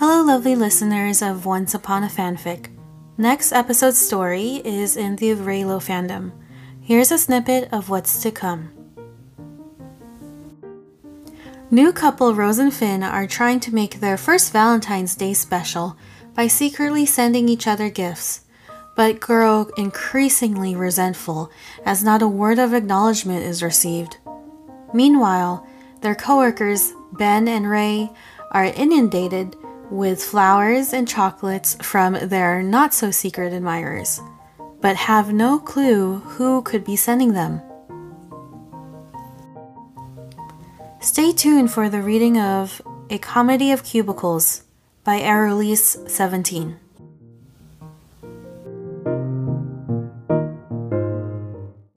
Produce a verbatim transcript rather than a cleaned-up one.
Hello lovely listeners of Once Upon a Fanfic. Next episode's story is in the Raylo fandom. Here's a snippet of what's to come. New couple Rose and Finn are trying to make their first Valentine's Day special by secretly sending each other gifts, but grow increasingly resentful as not a word of acknowledgement is received. Meanwhile, their coworkers Ben and Ray are inundated with flowers and chocolates from their not-so-secret admirers, but have no clue who could be sending them. Stay tuned for the reading of A Comedy of Cubicles by Arulise seventeen.